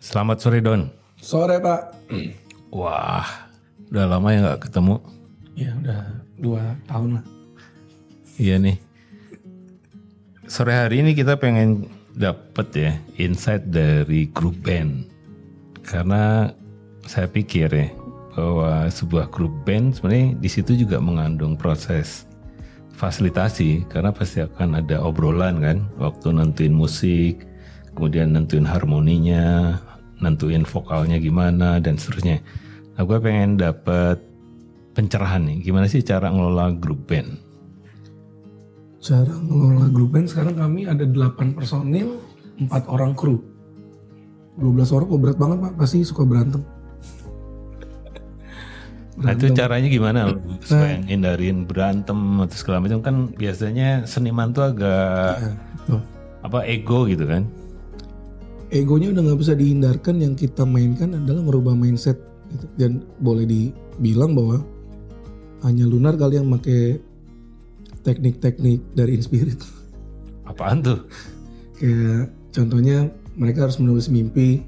Selamat sore, Don. Sore, Pak. Wah, udah lama ya gak ketemu. Ya, udah 2 tahun lah. Iya nih. Sore hari ini kita pengen dapet ya insight dari grup band. Karena saya pikir ya bahwa sebuah grup band sebenarnya di situ juga mengandung proses fasilitasi, karena pasti akan ada obrolan kan, waktu nentuin musik, kemudian nentuin harmoninya, nentuin vokalnya gimana dan seterusnya. Nah, gue pengen dapat pencerahan nih, gimana sih cara ngelola grup band? Cara ngelola grup band sekarang kami ada 8 personil, 4 orang kru. 12 orang kok berat banget, Pak, pasti suka berantem. Nah, itu caranya gimana supaya hindarin berantem atau segala macam? Kan biasanya seniman tuh agak ego gitu kan. Egonya udah gak bisa dihindarkan, yang kita mainkan adalah merubah mindset gitu. Dan boleh dibilang bahwa hanya Lunar kali yang pakai teknik-teknik dari Inspirit. Apaan tuh? Kayak contohnya mereka harus menulis mimpi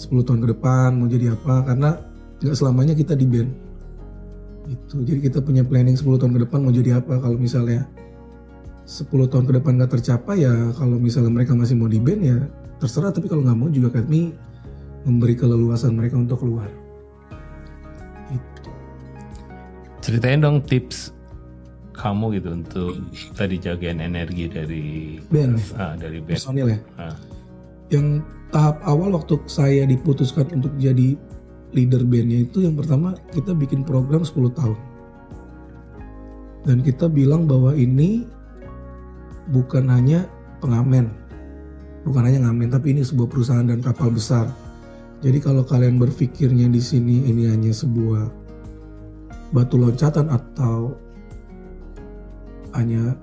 10 tahun ke depan mau jadi apa, karena gak selamanya kita di band gitu. Jadi kita punya planning 10 tahun ke depan mau jadi apa. Kalau misalnya 10 tahun ke depan gak tercapai, ya kalau misalnya mereka masih mau di band ya terserah, tapi kalau nggak mau juga kami memberi keleluasan mereka untuk keluar. Itu. Ceritain dong tips kamu gitu untuk tadi jagain energi dari band, dari band personil ya. Yang tahap awal waktu saya diputuskan untuk jadi leader bandnya itu, yang pertama kita bikin program 10 tahun dan kita bilang bahwa ini bukan hanya pengamen. Bukan hanya ngamen, tapi ini sebuah perusahaan dan kapal besar. Jadi kalau kalian berpikirnya di sini ini hanya sebuah batu loncatan atau hanya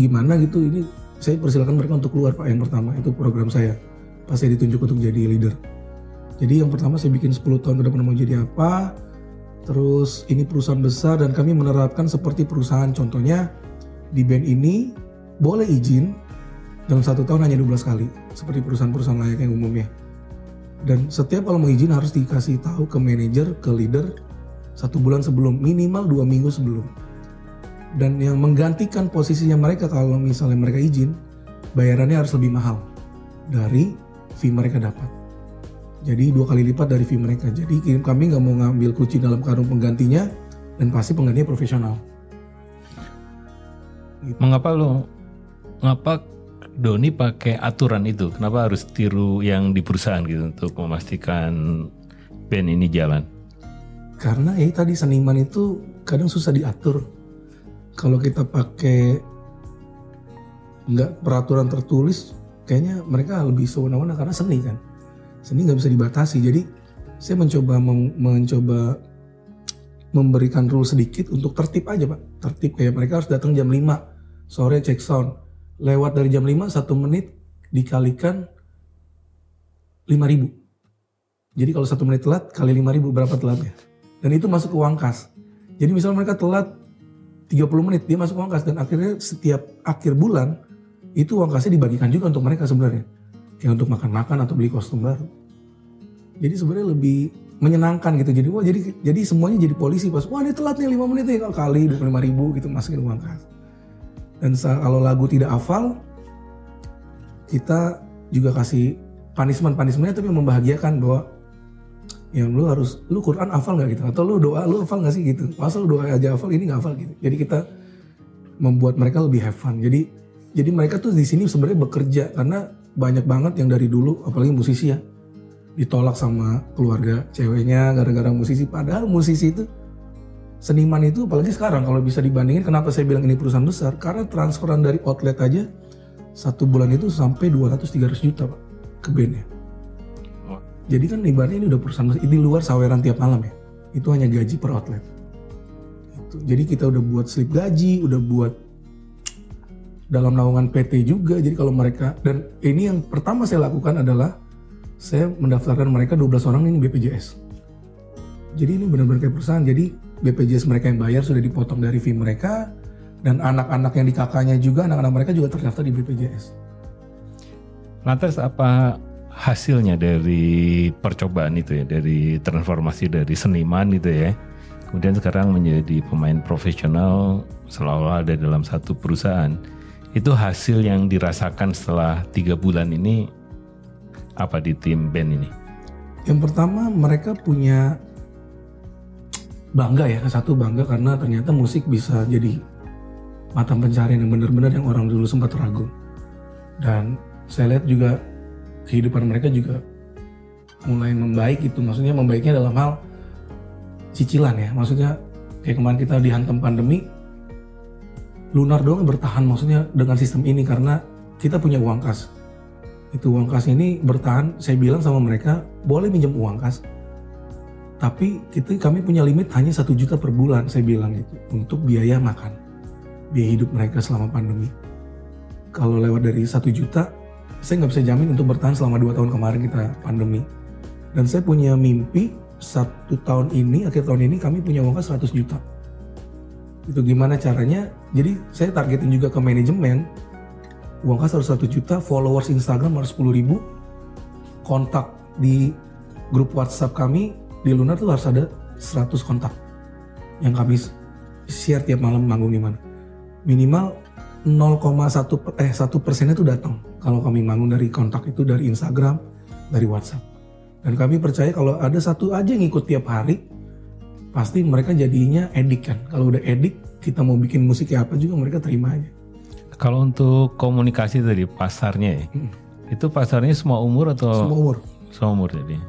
gimana gitu, ini saya persilakan mereka untuk keluar, Pak. Yang pertama itu program saya pas saya ditunjuk untuk jadi leader. Jadi yang pertama saya bikin 10 tahun ke depan mau jadi apa, terus ini perusahaan besar dan kami menerapkan seperti perusahaan. Contohnya di band ini boleh izin dalam 1 tahun hanya 12 kali, seperti perusahaan-perusahaan layaknya umumnya. Dan setiap kalau mau izin harus dikasih tahu ke manajer, ke leader 1 bulan sebelum, minimal 2 minggu sebelum. Dan yang menggantikan posisinya mereka kalau misalnya mereka izin, bayarannya harus lebih mahal dari fee mereka dapat. Jadi 2 kali lipat dari fee mereka. Jadi kami nggak mau ngambil kucing dalam karung penggantinya, dan pasti penggantinya profesional. Gitu. Mengapa Donny pakai aturan itu? Kenapa harus tiru yang di perusahaan gitu untuk memastikan band ini jalan? Karena ya tadi, seniman itu kadang susah diatur. Kalau kita pakai nggak peraturan tertulis, kayaknya mereka lebih sewenang-wenang, karena seni kan. Seni nggak bisa dibatasi. Jadi saya mencoba memberikan rule sedikit untuk tertib aja, Pak. Tertib kayak mereka harus datang jam 5 sore cek sound. Lewat dari jam 5, 1 menit dikalikan 5.000. Jadi kalau 1 menit telat, kali 5.000 berapa telatnya. Dan itu masuk ke uang kas. Jadi misalnya mereka telat 30 menit, dia masuk uang kas. Dan akhirnya setiap akhir bulan, itu uang kasnya dibagikan juga untuk mereka sebenarnya. Ya untuk makan-makan atau beli kostum baru. Jadi sebenarnya lebih menyenangkan gitu. Jadi jadi semuanya jadi polisi pas, wah dia telat nih 5 menit nih, kali 25.000 gitu masukin uang kas. Dan kalau lagu tidak hafal, kita juga kasih punishment-punishmentnya, tapi membahagiakan bahwa ya lu Quran hafal gak gitu, atau lu doa lu hafal gak sih gitu, masa lu doa aja hafal, ini gak hafal gitu. Jadi kita membuat mereka lebih have fun. Jadi mereka tuh di sini sebenarnya bekerja, karena banyak banget yang dari dulu, apalagi musisi ya, ditolak sama keluarga ceweknya gara-gara musisi. Padahal musisi itu, seniman itu, apalagi sekarang kalau bisa dibandingin, kenapa saya bilang ini perusahaan besar, karena transferan dari outlet aja 1 bulan itu sampai 200-300 juta, Pak, ke bandnya. Jadi kan ibaratnya ini udah perusahaan besar, ini luar saweran tiap malam ya, itu hanya gaji per outlet itu. Jadi kita udah buat slip gaji, udah buat dalam naungan PT juga. Jadi kalau mereka, dan ini yang pertama saya lakukan adalah saya mendaftarkan mereka 12 orang ini BPJS. Jadi ini benar-benar kayak perusahaan. Jadi BPJS mereka yang bayar sudah dipotong dari fee mereka, dan anak-anak yang di kakaknya juga, anak-anak mereka juga terdaftar di BPJS. Lantas apa hasilnya dari percobaan itu ya, dari transformasi dari seniman itu ya, kemudian sekarang menjadi pemain profesional seolah-olah ada dalam satu perusahaan, itu hasil yang dirasakan setelah 3 bulan ini apa di tim band ini? Yang pertama mereka punya bangga ya, satu bangga karena ternyata musik bisa jadi mata pencarian yang benar-benar yang orang dulu sempat ragu, dan saya lihat juga kehidupan mereka juga mulai membaik gitu, maksudnya membaiknya dalam hal cicilan ya, maksudnya kayak kemarin kita dihantam pandemi, Lunar doang bertahan maksudnya dengan sistem ini karena kita punya uang kas. Itu uang kas ini bertahan, saya bilang sama mereka boleh minjem uang kas, tapi kami punya limit hanya 1 juta per bulan, saya bilang gitu, untuk biaya makan, biaya hidup mereka selama pandemi. Kalau lewat dari 1 juta saya nggak bisa jamin untuk bertahan selama 2 tahun kemarin kita pandemi. Dan saya punya mimpi akhir tahun ini kami punya uang kas 100 juta. Itu gimana caranya? Jadi saya targetin juga ke manajemen, uang kas harus 1 juta, followers Instagram harus 10.000, kontak di grup WhatsApp kami, di Lunar tuh harus ada 100 kontak yang kami share tiap malam manggung di mana. Minimal 1% itu datang kalau kami bangun dari kontak itu, dari Instagram, dari WhatsApp. Dan kami percaya kalau ada satu aja yang ikut tiap hari, pasti mereka jadinya edik kan. Kalau udah edik, kita mau bikin musik kayak apa juga mereka terima aja. Kalau untuk komunikasi tadi, pasarnya ya, itu pasarnya semua umur atau? Semua umur. Semua umur jadinya.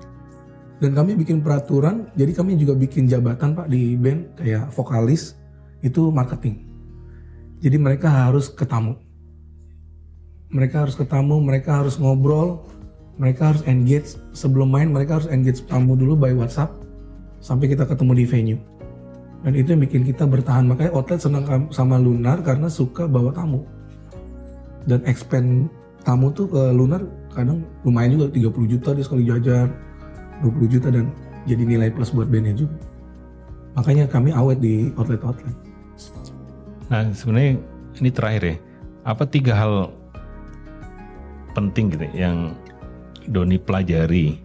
Dan kami bikin peraturan, jadi kami juga bikin jabatan Pak di band, kayak vokalis, itu marketing. Jadi mereka harus ketemu, mereka harus ngobrol, mereka harus engage. Sebelum main mereka harus engage tamu dulu by WhatsApp sampai kita ketemu di venue. Dan itu yang bikin kita bertahan. Makanya outlet senang sama Lunar karena suka bawa tamu. Dan expand tamu tuh ke Lunar kadang lumayan juga, 30 juta dia sekali jajan, 20 juta dan jadi nilai plus buat bandnya juga. Makanya kami awet di outlet-outlet. Nah sebenarnya ini terakhir ya, apa 3 hal penting gitu yang Donny pelajari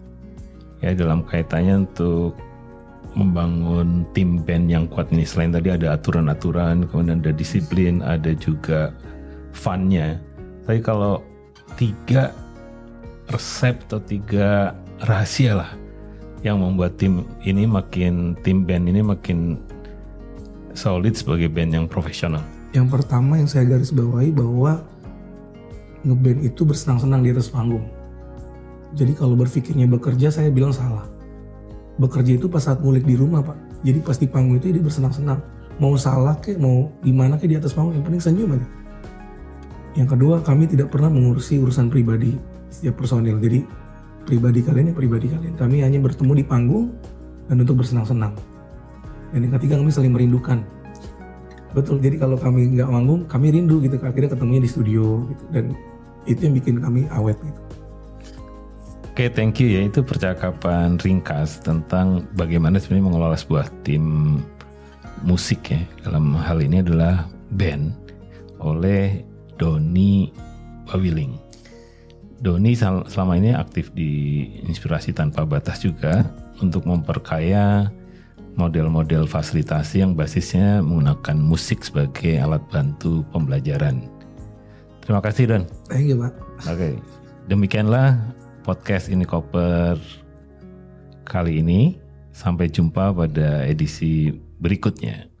ya dalam kaitannya untuk membangun tim band yang kuat ini? Selain tadi ada aturan-aturan, kemudian ada disiplin, ada juga funnya, tapi kalau 3 resep atau 3 rahasia lah yang membuat tim band ini makin solid sebagai band yang profesional. Yang pertama yang saya garis bawahi bahwa ngeband itu bersenang-senang di atas panggung. Jadi kalau berpikirnya bekerja, saya bilang salah. Bekerja itu pas saat ngulik di rumah Pak. Jadi pas di panggung itu dia bersenang-senang. Mau salah kek, mau gimana kek di atas panggung, yang penting senyum aja. Yang kedua, kami tidak pernah mengurusi urusan pribadi setiap personil. Jadi pribadi kalian ya pribadi kalian. Kami hanya bertemu di panggung dan untuk bersenang-senang. Dan yang ketiga, kami saling merindukan. Betul, jadi kalau kami nggak manggung, kami rindu gitu. Akhirnya ketemunya di studio gitu. Dan itu yang bikin kami awet gitu. Oke, thank you ya. Itu percakapan ringkas tentang bagaimana sebenarnya mengelola sebuah tim musik ya. Dalam hal ini adalah band oleh Donny Wawiling. Donny selama ini aktif di Inspirasi Tanpa Batas juga untuk memperkaya model-model fasilitasi yang basisnya menggunakan musik sebagai alat bantu pembelajaran. Terima kasih Don. Thank you Pak. Oke, demikianlah podcast Ini Koper kali ini. Sampai jumpa pada edisi berikutnya.